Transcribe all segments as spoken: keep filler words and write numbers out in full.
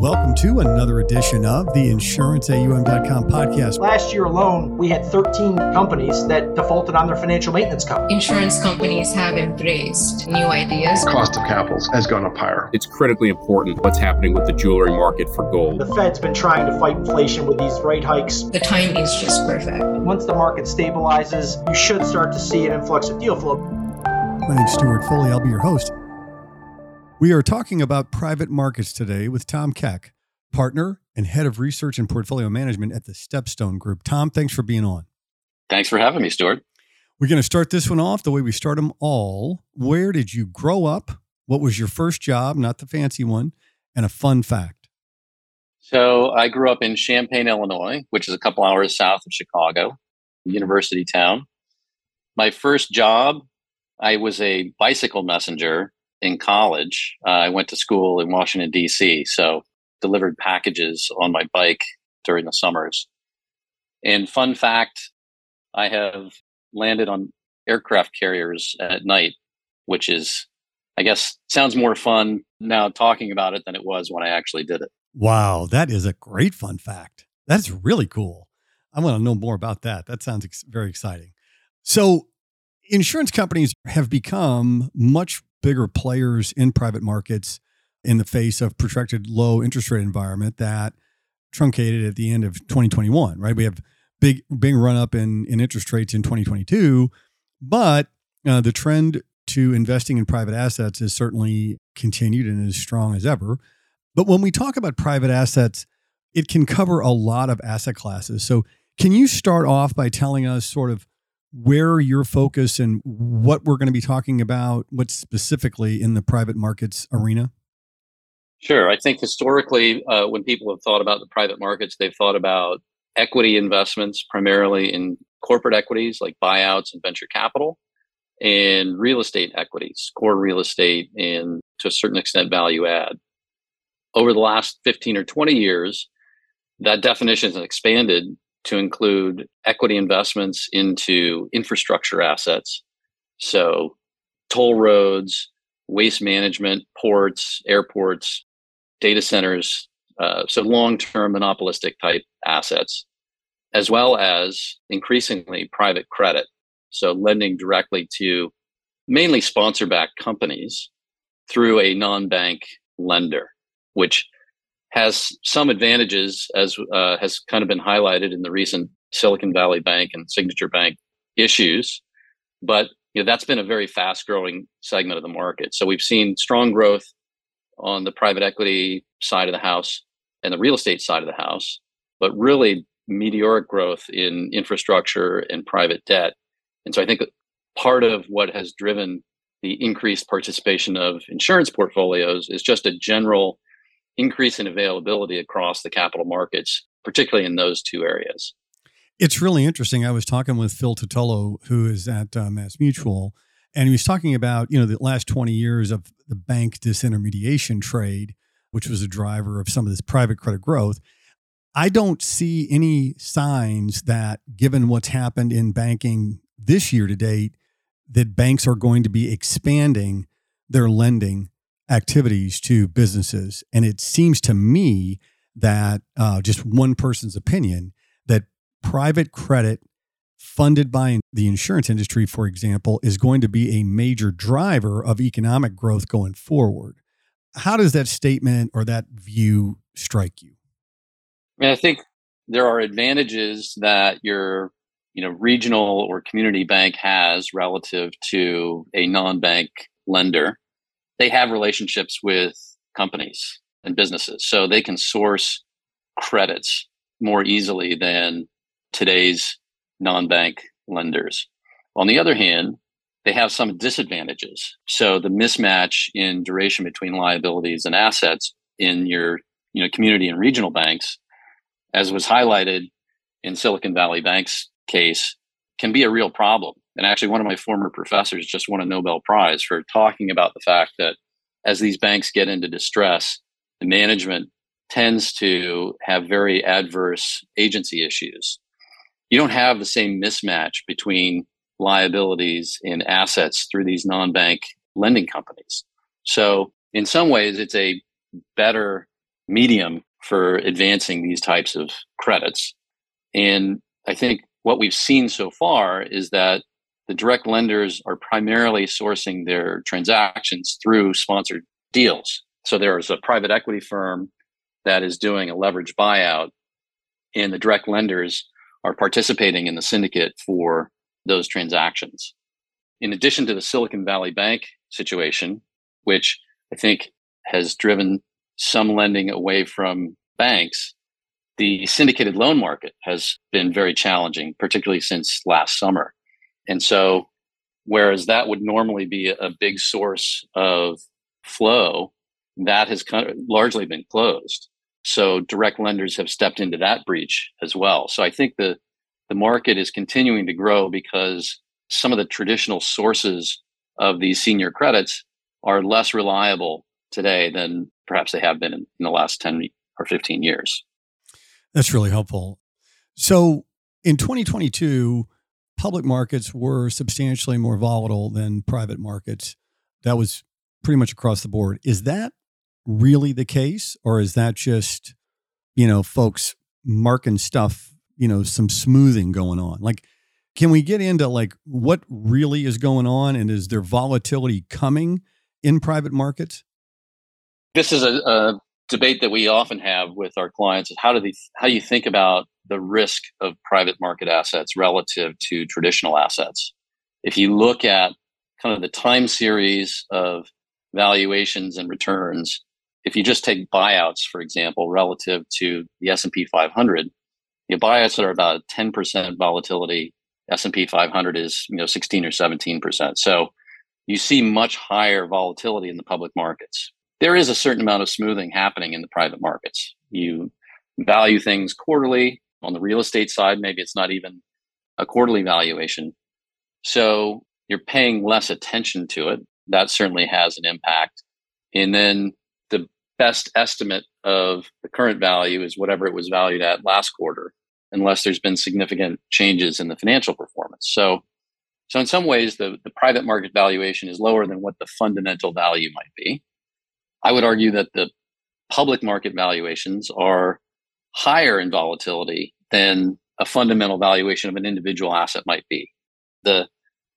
Welcome to another edition of the Insurance A U M dot com podcast. Last year alone, we had thirteen companies that defaulted on their financial maintenance covenant. Insurance companies have embraced new ideas. Cost of capital has gone up higher. It's critically important what's happening with the jewelry market for gold. The Fed's been trying to fight inflation with these rate hikes. The timing is just perfect. Once the market stabilizes, you should start to see an influx of deal flow. My name's Stuart Foley. I'll be your host. We are talking about private markets today with Tom Keck, partner and head of research and portfolio management at the StepStone Group. Tom, thanks for being on. Thanks for having me, Stuart. We're going to start this one off the way we start them all. Where did you grow up? What was your first job, not the fancy one, and a fun fact? So I grew up in Champaign, Illinois, which is a couple hours south of Chicago, a university town. My first job, I was a bicycle messenger. In college, uh, I went to school in Washington, D C, so delivered packages on my bike during the summers. And fun fact, I have landed on aircraft carriers at night, which is, I guess, sounds more fun now talking about it than it was when I actually did it. Wow, that is a great fun fact. That's really cool. I want to know more about that. That sounds ex- very exciting. So insurance companies have become much bigger players in private markets in the face of protracted low interest rate environment that truncated at the end of twenty twenty-one, right? We have big, big run up in, in interest rates in twenty twenty-two, but uh, the trend to investing in private assets is certainly continued and as strong as ever. But when we talk about private assets, it can cover a lot of asset classes. So can you start off by telling us sort of where your focus and what we're going to be talking about, what's specifically in the private markets arena? Sure. I think historically, uh, when people have thought about the private markets, they've thought about equity investments, primarily in corporate equities like buyouts and venture capital, and real estate equities, core real estate, and to a certain extent, value add. Over the last fifteen or twenty years, that definition has expanded to include equity investments into infrastructure assets. So toll roads, waste management, ports, airports, data centers, uh, so long-term monopolistic type assets, as well as increasingly private credit. So lending directly to mainly sponsor-backed companies through a non-bank lender, which has some advantages, as uh, has kind of been highlighted in the recent Silicon Valley Bank and Signature Bank issues. But you know, that's been a very fast-growing segment of the market. So we've seen strong growth on the private equity side of the house and the real estate side of the house, but really meteoric growth in infrastructure and private debt. And so I think part of what has driven the increased participation of insurance portfolios is just a general increase in availability across the capital markets, particularly in those two areas. It's really interesting. I was talking with Phil Totolo, who is at uh, Mass Mutual, and he was talking about, you know, the last twenty years of the bank disintermediation trade, which was a driver of some of this private credit growth. I don't see any signs that, given what's happened in banking this year to date, that banks are going to be expanding their lending activities to businesses. And it seems to me that uh, just one person's opinion, that private credit funded by the insurance industry, for example, is going to be a major driver of economic growth going forward. How does that statement or that view strike you? I mean, I think there are advantages that your you know, regional or community bank has relative to a non-bank lender. They have relationships with companies and businesses, so they can source credits more easily than today's non-bank lenders. On the other hand, they have some disadvantages. So the mismatch in duration between liabilities and assets in your, you know, community and regional banks, as was highlighted in Silicon Valley Bank's case, can be a real problem. And actually, one of my former professors just won a Nobel Prize for talking about the fact that as these banks get into distress, the management tends to have very adverse agency issues. You don't have the same mismatch between liabilities and assets through these non-bank lending companies. So in some ways, it's a better medium for advancing these types of credits. And I think what we've seen so far is that the direct lenders are primarily sourcing their transactions through sponsored deals. So there is a private equity firm that is doing a leveraged buyout, and the direct lenders are participating in the syndicate for those transactions. In addition to the Silicon Valley Bank situation, which I think has driven some lending away from banks, the syndicated loan market has been very challenging, particularly since last summer. And so, whereas that would normally be a big source of flow, that has kind of largely been closed. So direct lenders have stepped into that breach as well. So I think the, the market is continuing to grow because some of the traditional sources of these senior credits are less reliable today than perhaps they have been in, in the last ten or fifteen years. That's really helpful. So in twenty twenty-two, public markets were substantially more volatile than private markets. That was pretty much across the board. Is that really the case? Or is that just, you know, folks marking stuff, you know, some smoothing going on? Like, can we get into like what really is going on, and is there volatility coming in private markets? This is a, a debate that we often have with our clients. How do they, how do you think about the risk of private market assets relative to traditional assets? If you look at kind of the time series of valuations and returns, if you just take buyouts, for example, relative to the S and P five hundred, the buyouts are about ten percent volatility. S and P five hundred is, you know, sixteen or seventeen percent. So you see much higher volatility in the public markets. There is a certain amount of smoothing happening in the private markets. You value things quarterly. On the real estate side, maybe it's not even a quarterly valuation. So you're paying less attention to it. That certainly has an impact. And then the best estimate of the current value is whatever it was valued at last quarter, unless there's been significant changes in the financial performance. So, so in some ways, the, the private market valuation is lower than what the fundamental value might be. I would argue that the public market valuations are higher in volatility than a fundamental valuation of an individual asset might be. The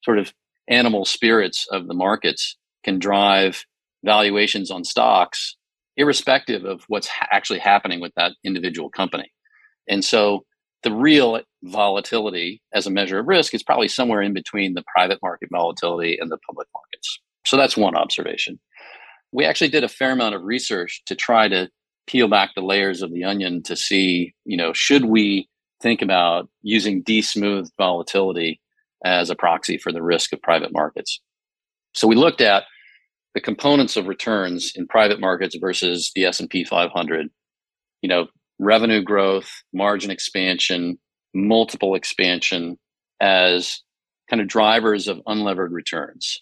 sort of animal spirits of the markets can drive valuations on stocks, irrespective of what's ha- actually happening with that individual company. And so the real volatility as a measure of risk is probably somewhere in between the private market volatility and the public markets. So that's one observation. We actually did a fair amount of research to try to peel back the layers of the onion to see, you know, should we think about using de-smoothed volatility as a proxy for the risk of private markets? So we looked at the components of returns in private markets versus the S and P five hundred, you know, revenue growth, margin expansion, multiple expansion as kind of drivers of unlevered returns.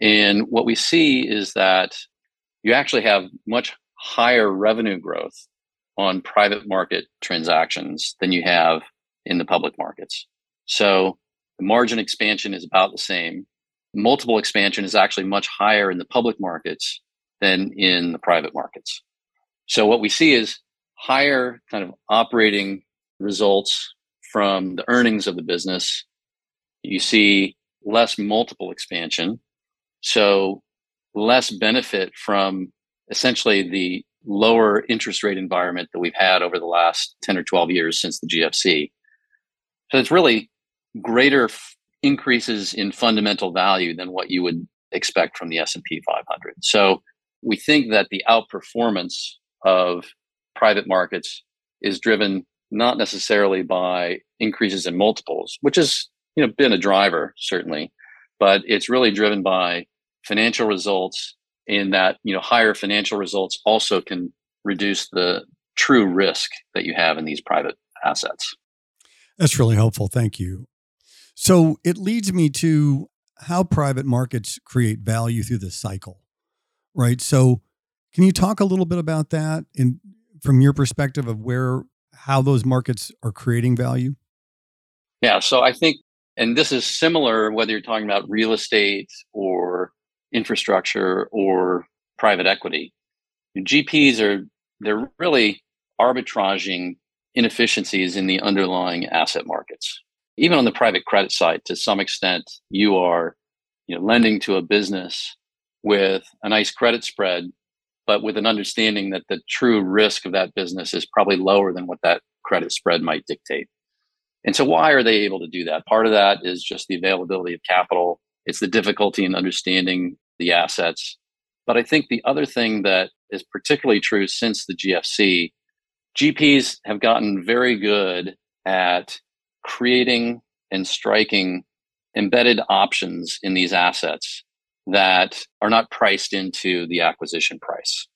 And what we see is that you actually have much higher revenue growth on private market transactions than you have in the public markets. So the margin expansion is about the same. Multiple expansion is actually much higher in the public markets than in the private markets. So what we see is higher kind of operating results from the earnings of the business. You see less multiple expansion, so less benefit from essentially the lower interest rate environment that we've had over the last ten or twelve years since the G F C. So it's really greater f- increases in fundamental value than what you would expect from the S and P five hundred. So we think that the outperformance of private markets is driven not necessarily by increases in multiples, which has, you know, been a driver, certainly, but it's really driven by financial results, in that, you know, higher financial results also can reduce the true risk that you have in these private assets. That's really helpful. Thank you. So it leads me to how private markets create value through the cycle, right? So can you talk a little bit about that, and from your perspective of where, how those markets are creating value? Yeah. So I think, and this is similar whether you're talking about real estate or infrastructure or private equity, G Ps are they're really arbitraging inefficiencies in the underlying asset markets. Even on the private credit side, to some extent, you are you know, lending to a business with a nice credit spread, but with an understanding that the true risk of that business is probably lower than what that credit spread might dictate. And so why are they able to do that? Part of that is just the availability of capital. It's the difficulty in understanding the assets. But I think the other thing that is particularly true since the G F C, G Ps have gotten very good at creating and striking embedded options in these assets that are not priced into the acquisition price.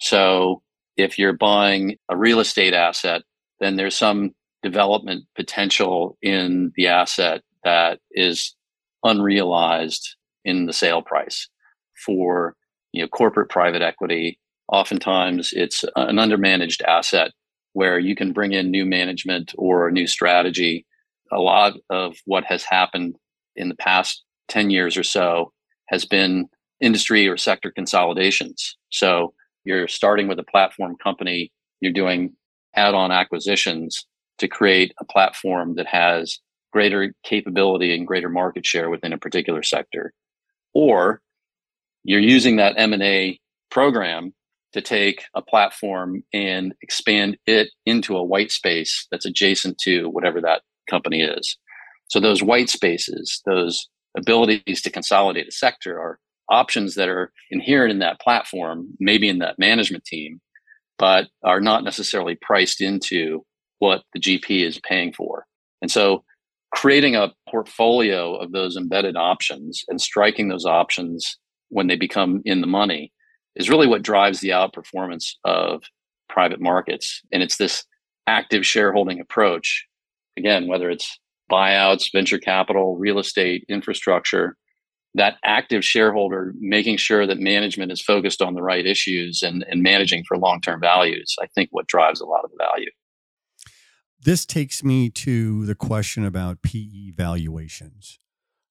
So if you're buying a real estate asset, then there's some development potential in the asset that is unrealized in the sale price. For you know, corporate private equity, oftentimes it's an undermanaged asset where you can bring in new management or a new strategy. A lot of what has happened in the past ten years or so has been industry or sector consolidations. So you're starting with a platform company, you're doing add-on acquisitions to create a platform that has greater capability and greater market share within a particular sector. Or you're using that M and A program to take a platform and expand it into a white space that's adjacent to whatever that company is. So those white spaces, those abilities to consolidate a sector are options that are inherent in that platform, maybe in that management team, but are not necessarily priced into what the G P is paying for. And so creating a portfolio of those embedded options and striking those options when they become in the money is really what drives the outperformance of private markets. And it's this active shareholding approach, again, whether it's buyouts, venture capital, real estate, infrastructure, that active shareholder making sure that management is focused on the right issues and, and managing for long-term values, I think what drives a lot of the value. This takes me to the question about P E valuations.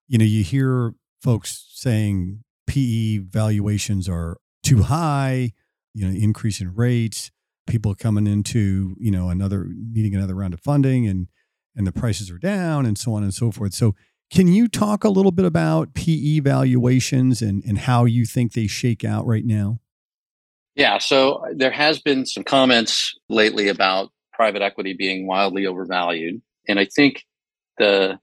You know, you hear folks saying P E valuations are too high, you know, increase in rates, people coming into, you know, another, needing another round of funding and and the prices are down and so on and so forth. So can you talk a little bit about P E valuations and, and how you think they shake out right now? Yeah, so there has been some comments lately about private equity being wildly overvalued. And I think the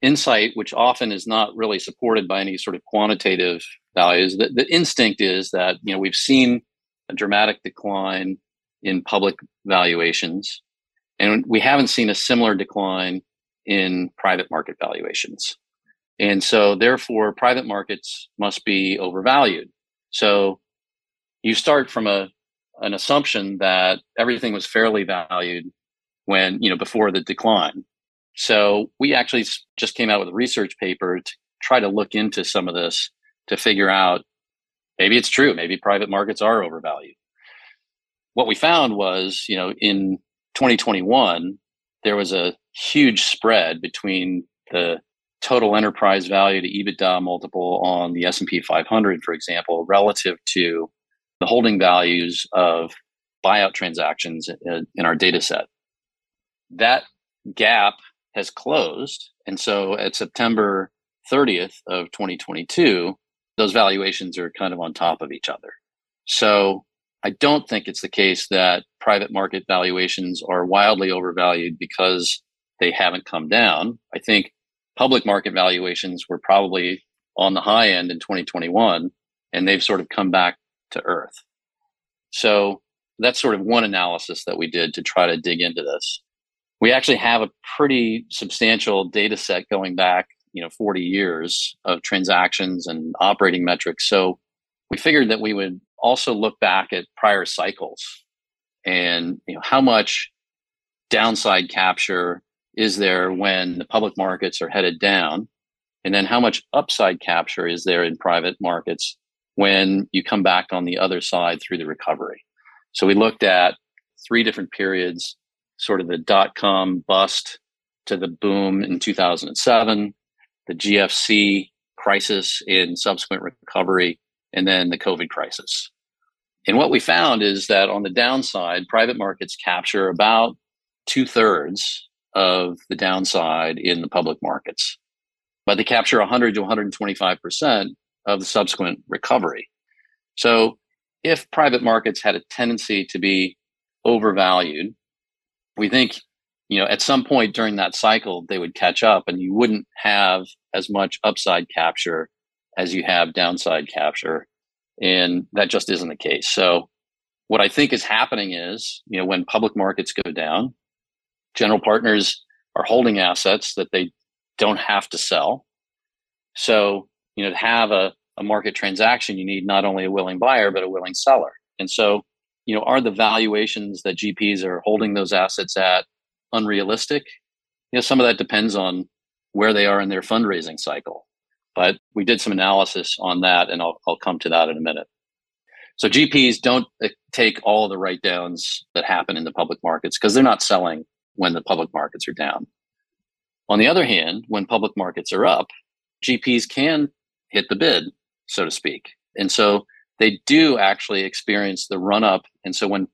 insight, which often is not really supported by any sort of quantitative values, the, the instinct is that, you know, we've seen a dramatic decline in public valuations. And we haven't seen a similar decline in private market valuations. And so therefore, private markets must be overvalued. So you start from a an assumption that everything was fairly valued when, you know, before the decline. So we actually just came out with a research paper to try to look into some of this to figure out, maybe it's true, maybe private markets are overvalued. What we found was, you know, in twenty twenty-one, there was a huge spread between the total enterprise value to EBITDA multiple on the S and P five hundred, for example, relative to the holding values of buyout transactions in our data set. That gap has closed. And so at September thirtieth of twenty twenty-two, those valuations are kind of on top of each other. So I don't think it's the case that private market valuations are wildly overvalued because they haven't come down. I think public market valuations were probably on the high end in twenty twenty-one, and they've sort of come back to earth. So that's sort of one analysis that we did to try to dig into this. We actually have a pretty substantial data set going back, you know, forty years of transactions and operating metrics. So we figured that we would also look back at prior cycles and, you know, how much downside capture is there when the public markets are headed down, and then how much upside capture is there in private markets when you come back on the other side through the recovery. So we looked at three different periods, sort of the dot-com bust to the boom in two thousand seven, the G F C crisis and subsequent recovery, and then the COVID crisis. And what we found is that on the downside, private markets capture about two-thirds of the downside in the public markets, but they capture one hundred to one hundred twenty-five percent of the subsequent recovery. So if private markets had a tendency to be overvalued, we think, you know, at some point during that cycle, they would catch up and you wouldn't have as much upside capture as you have downside capture. And that just isn't the case. So what I think is happening is, you know, when public markets go down, general partners are holding assets that they don't have to sell. So, you know, to have a, a market transaction, you need not only a willing buyer, but a willing seller. And so, you know, are the valuations that G Ps are holding those assets at unrealistic? You know, some of that depends on where they are in their fundraising cycle. But we did some analysis on that, and I'll, I'll come to that in a minute. So G Ps don't take all of the write-downs that happen in the public markets because they're not selling when the public markets are down. On the other hand, when public markets are up, G Ps can hit the bid, so to speak. And so they do actually experience the run-up. And so when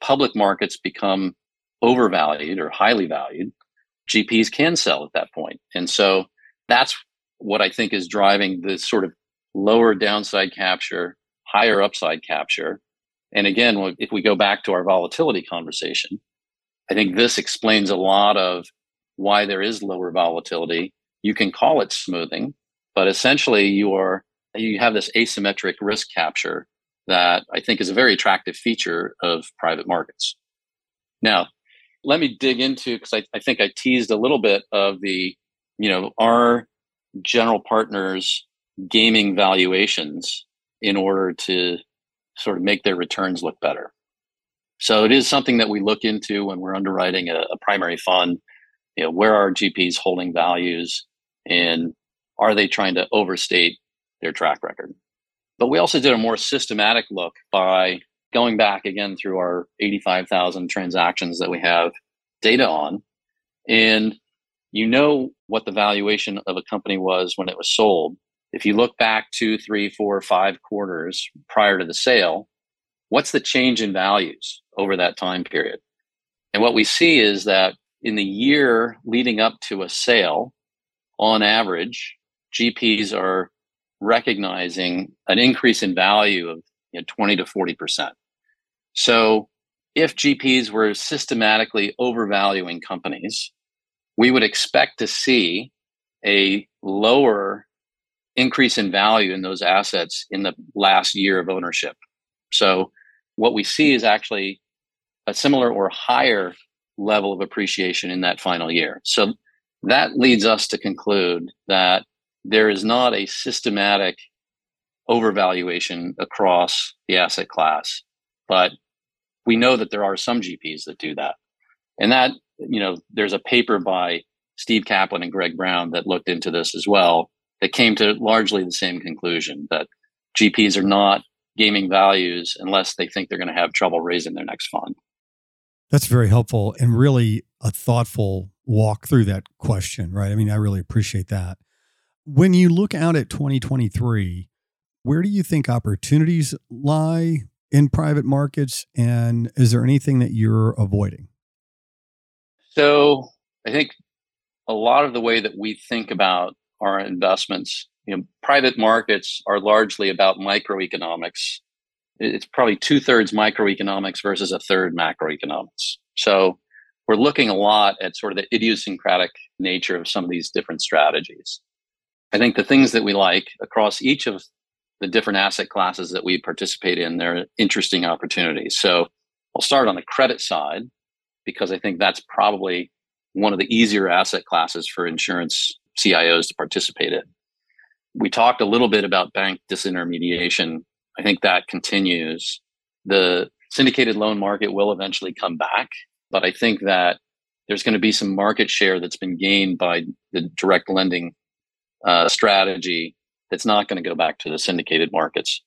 public markets become overvalued or highly valued, G Ps can sell at that point. And so that's what I think is driving this sort of lower downside capture, higher upside capture. And again, if we go back to our volatility conversation, I think this explains a lot of why there is lower volatility. You can call it smoothing, but essentially you are you have this asymmetric risk capture that I think is a very attractive feature of private markets. Now, let me dig into, because I, I think I teased a little bit of the, you know, our general partners gaming valuations in order to sort of make their returns look better. So it is something that we look into when we're underwriting a, a primary fund. You know, where are G Ps holding values and are they trying to overstate their track record? But we also did a more systematic look by going back again through our eighty-five thousand transactions that we have data on. And you know what the valuation of a company was when it was sold. If you look back two, three, four, five quarters prior to the sale, what's the change in values over that time period? And what we see is that in the year leading up to a sale, on average, G Ps are recognizing an increase in value of, you know, twenty to forty percent. So if G Ps were systematically overvaluing companies, we would expect to see a lower increase in value in those assets in the last year of ownership. So what we see is actually a similar or higher level of appreciation in that final year. So that leads us to conclude that there is not a systematic overvaluation across the asset class, but we know that there are some G Ps that do that. And that, you know, there's a paper by Steve Kaplan and Greg Brown that looked into this as well, that came to largely the same conclusion, that G Ps are not gaming values unless they think they're going to have trouble raising their next fund. That's very helpful and really a thoughtful walk through that question, right? I mean, I really appreciate that. When you look out at twenty twenty-three, where do you think opportunities lie in private markets? And is there anything that you're avoiding? So I think a lot of the way that we think about our investments, you know, private markets are largely about microeconomics. It's probably two thirds microeconomics versus a third macroeconomics. So we're looking a lot at sort of the idiosyncratic nature of some of these different strategies. I think the things that we like across each of the different asset classes that we participate in, they're interesting opportunities. So I'll start on the credit side, because I think that's probably one of the easier asset classes for insurance C I Os to participate in. We talked a little bit about bank disintermediation. I think that continues. The syndicated loan market will eventually come back, but I think that there's going to be some market share that's been gained by the direct lending uh, strategy that's not going to go back to the syndicated markets.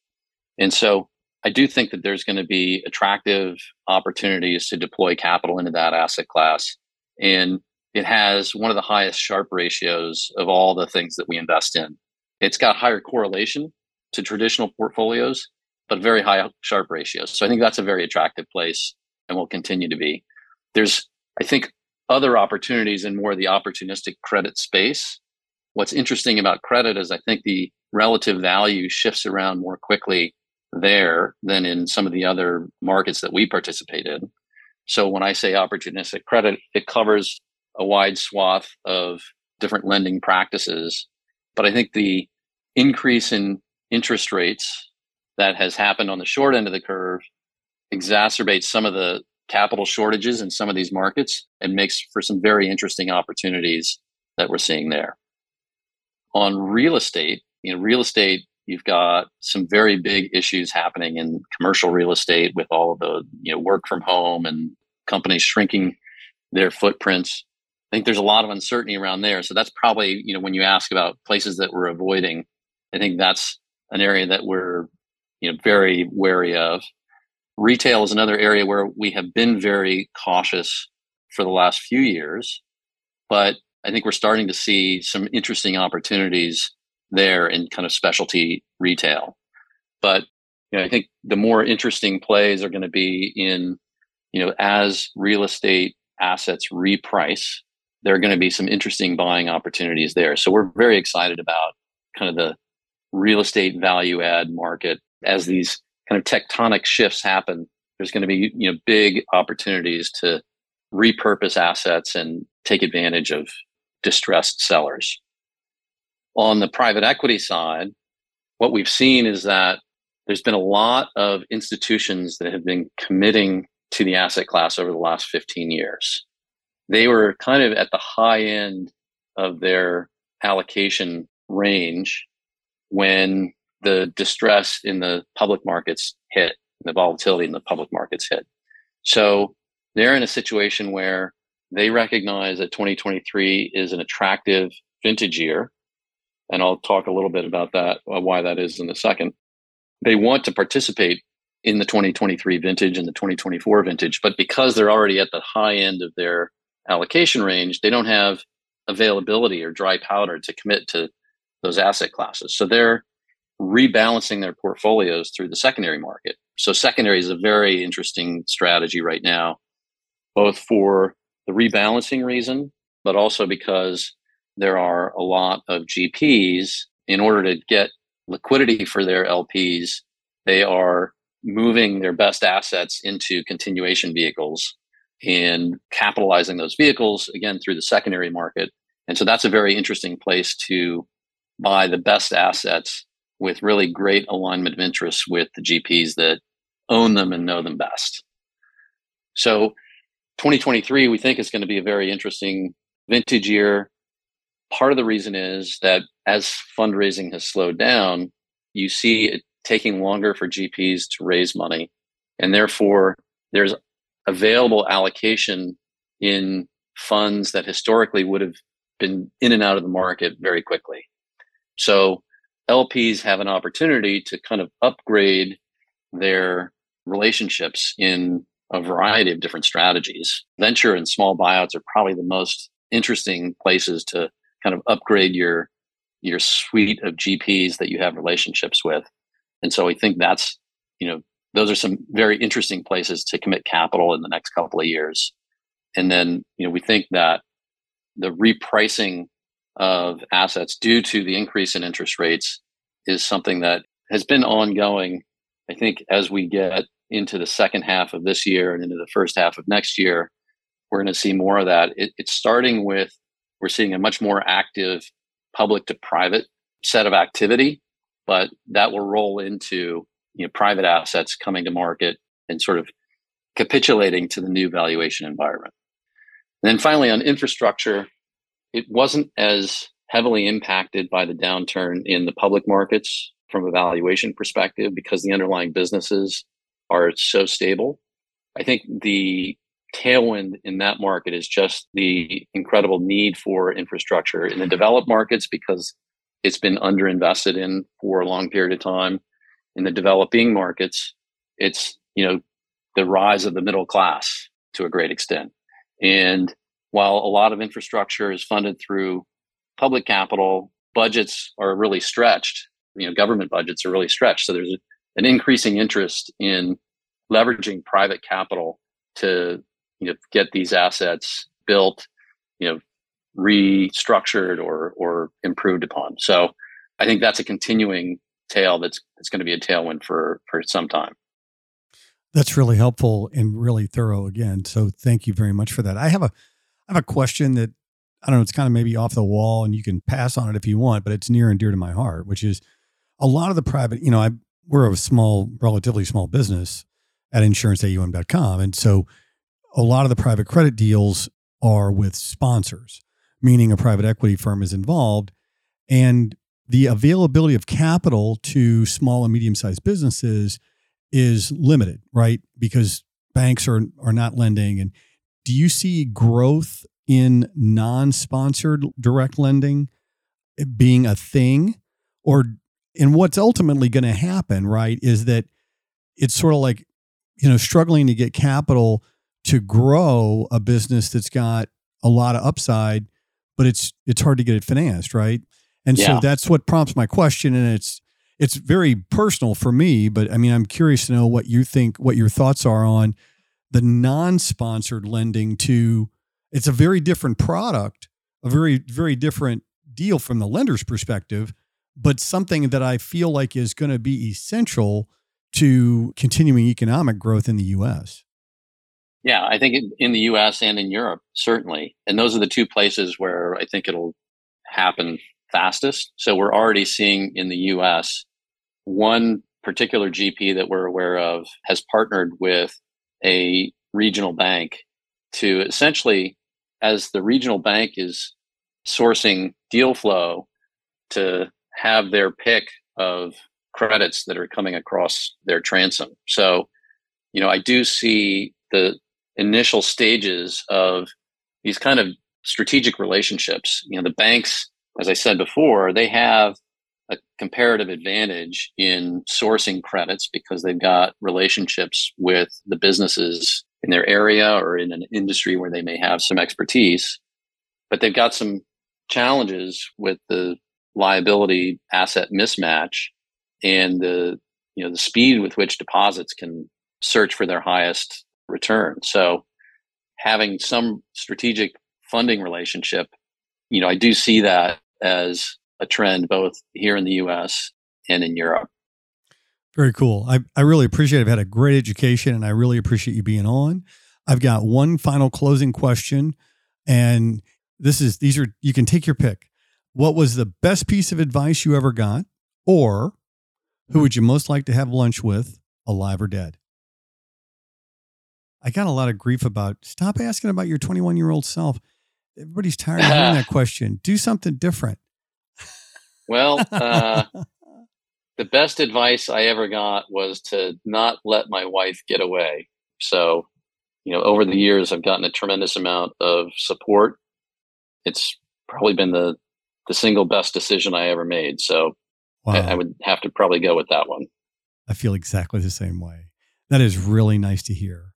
And so I do think that there's going to be attractive opportunities to deploy capital into that asset class. And it has one of the highest Sharpe ratios of all the things that we invest in. It's got higher correlation to traditional portfolios, but very high Sharpe ratios. So I think that's a very attractive place and will continue to be. There's, I think, other opportunities in more of the opportunistic credit space. What's interesting about credit is I think the relative value shifts around more quickly there than in some of the other markets that we participate in. So when I say opportunistic credit, it covers a wide swath of different lending practices. But I think the increase in interest rates that has happened on the short end of the curve exacerbates some of the capital shortages in some of these markets and makes for some very interesting opportunities that we're seeing there. On real estate, you know, real estate, you've got some very big issues happening in commercial real estate with all of the, you know, work from home and companies shrinking their footprints. I think there's a lot of uncertainty around there. So that's probably, you know, when you ask about places that we're avoiding, I think that's an area that we're, you know, very wary of. Retail is another area where we have been very cautious for the last few years, but I think we're starting to see some interesting opportunities there in kind of specialty retail. But you know, I think the more interesting plays are going to be in, you know, as real estate assets reprice, there are going to be some interesting buying opportunities there. So we're very excited about kind of the real estate value add market. As these kind of tectonic shifts happen, there's going to be, you know, big opportunities to repurpose assets and take advantage of distressed sellers. On the private equity side, what we've seen is that there's been a lot of institutions that have been committing to the asset class over the last fifteen years. They were kind of at the high end of their allocation range when the distress in the public markets hit, the volatility in the public markets hit. So they're in a situation where they recognize that twenty twenty-three is an attractive vintage year. And I'll talk a little bit about that, why that is in a second. They want to participate in the twenty twenty-three vintage and the twenty twenty-four vintage, but because they're already at the high end of their allocation range, they don't have availability or dry powder to commit to those asset classes. So they're rebalancing their portfolios through the secondary market. So secondary is a very interesting strategy right now, both for the rebalancing reason, but also because there are a lot of G Ps, in order to get liquidity for their L Ps, they are moving their best assets into continuation vehicles and capitalizing those vehicles, again, through the secondary market. And so that's a very interesting place to buy the best assets with really great alignment of interests with the G Ps that own them and know them best. So twenty twenty-three, we think, is going to be a very interesting vintage year. Part of the reason is that as fundraising has slowed down, you see it taking longer for G Ps to raise money. And therefore, there's available allocation in funds that historically would have been in and out of the market very quickly. So L Ps have an opportunity to kind of upgrade their relationships in a variety of different strategies. Venture and small buyouts are probably the most interesting places to kind of upgrade your your suite of G Ps that you have relationships with. And so I think that's, you know, those are some very interesting places to commit capital in the next couple of years. And then, you know, we think that the repricing of assets due to the increase in interest rates is something that has been ongoing. I think as we get into the second half of this year and into the first half of next year, we're going to see more of that. It, it's starting with, we're seeing a much more active public to private set of activity, but that will roll into, you know, private assets coming to market and sort of capitulating to the new valuation environment. And then finally, on infrastructure, it wasn't as heavily impacted by the downturn in the public markets from a valuation perspective because the underlying businesses are so stable. I think the tailwind in that market is just the incredible need for infrastructure in the developed markets because it's been underinvested in for a long period of time. In the developing markets, it's, you know, the rise of the middle class to a great extent. And while a lot of infrastructure is funded through public capital, budgets are really stretched. You know, government budgets are really stretched. So there's an increasing interest in leveraging private capital to, you know, get these assets built, you know, restructured or or improved upon. So I think that's a continuing tail that's it's going to be a tailwind for for some time. That's really helpful and really thorough again. So thank you very much for that. I have a I have a question that, I don't know, it's kind of maybe off the wall and you can pass on it if you want, but it's near and dear to my heart, which is a lot of the private, you know, I we're a small, relatively small business at insurance A U M dot com. And so a lot of the private credit deals are with sponsors, meaning a private equity firm is involved. And the availability of capital to small and medium-sized businesses is limited, right? Because banks are are not lending. And do you see growth in non-sponsored direct lending being a thing? Or, and what's ultimately going to happen, right, is that it's sort of like, you know, struggling to get capital to grow a business that's got a lot of upside, but it's it's hard to get it financed, right? And yeah. So that's what prompts my question, and it's it's very personal for me, but I mean, I'm curious to know what you think, what your thoughts are on the non-sponsored lending to, it's a very different product, a very, very different deal from the lender's perspective, but something that I feel like is going to be essential to continuing economic growth in the U S Yeah, I think in the U S and in Europe, certainly. And those are the two places where I think it'll happen fastest. So we're already seeing in the U S, one particular G P that we're aware of has partnered with a regional bank to essentially, as the regional bank is sourcing deal flow, to have their pick of credits that are coming across their transom. So, you know, I do see the initial stages of these kind of strategic relationships. You know, the banks, as I said before, they have a comparative advantage in sourcing credits because they've got relationships with the businesses in their area or in an industry where they may have some expertise, but they've got some challenges with the liability asset mismatch and the, you know, the speed with which deposits can search for their highest return. So having some strategic funding relationship, you know, I do see that as a trend both here in the U S and in Europe. Very cool. I, I really appreciate it. I've had a great education and I really appreciate you being on. I've got one final closing question, and this is, these are, you can take your pick. What was the best piece of advice you ever got, or who would you most like to have lunch with, alive or dead? I got a lot of grief about, stop asking about your twenty-one-year-old self. Everybody's tired of hearing that question. Do something different. Well, uh, the best advice I ever got was to not let my wife get away. So, you know, over the years, I've gotten a tremendous amount of support. It's probably been the, the single best decision I ever made. So wow. I, I would have to probably go with that one. I feel exactly the same way. That is really nice to hear.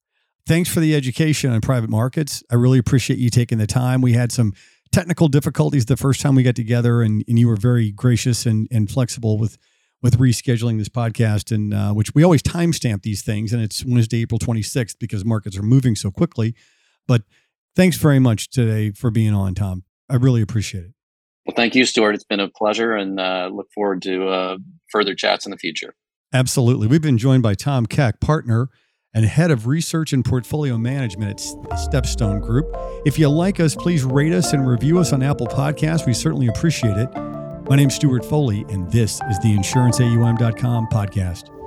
Thanks for the education on private markets. I really appreciate you taking the time. We had some technical difficulties the first time we got together, and, and you were very gracious and, and flexible with, with rescheduling this podcast, and uh, which we always timestamp these things. And it's Wednesday, April twenty-sixth, because markets are moving so quickly. But thanks very much today for being on, Tom. I really appreciate it. Well, thank you, Stuart. It's been a pleasure, and uh, look forward to uh, further chats in the future. Absolutely. We've been joined by Tom Keck, partner and head of research and portfolio management at StepStone Group. If you like us, please rate us and review us on Apple Podcasts. We certainly appreciate it. My name's Stuart Foley, and this is the insurance A U M dot com podcast.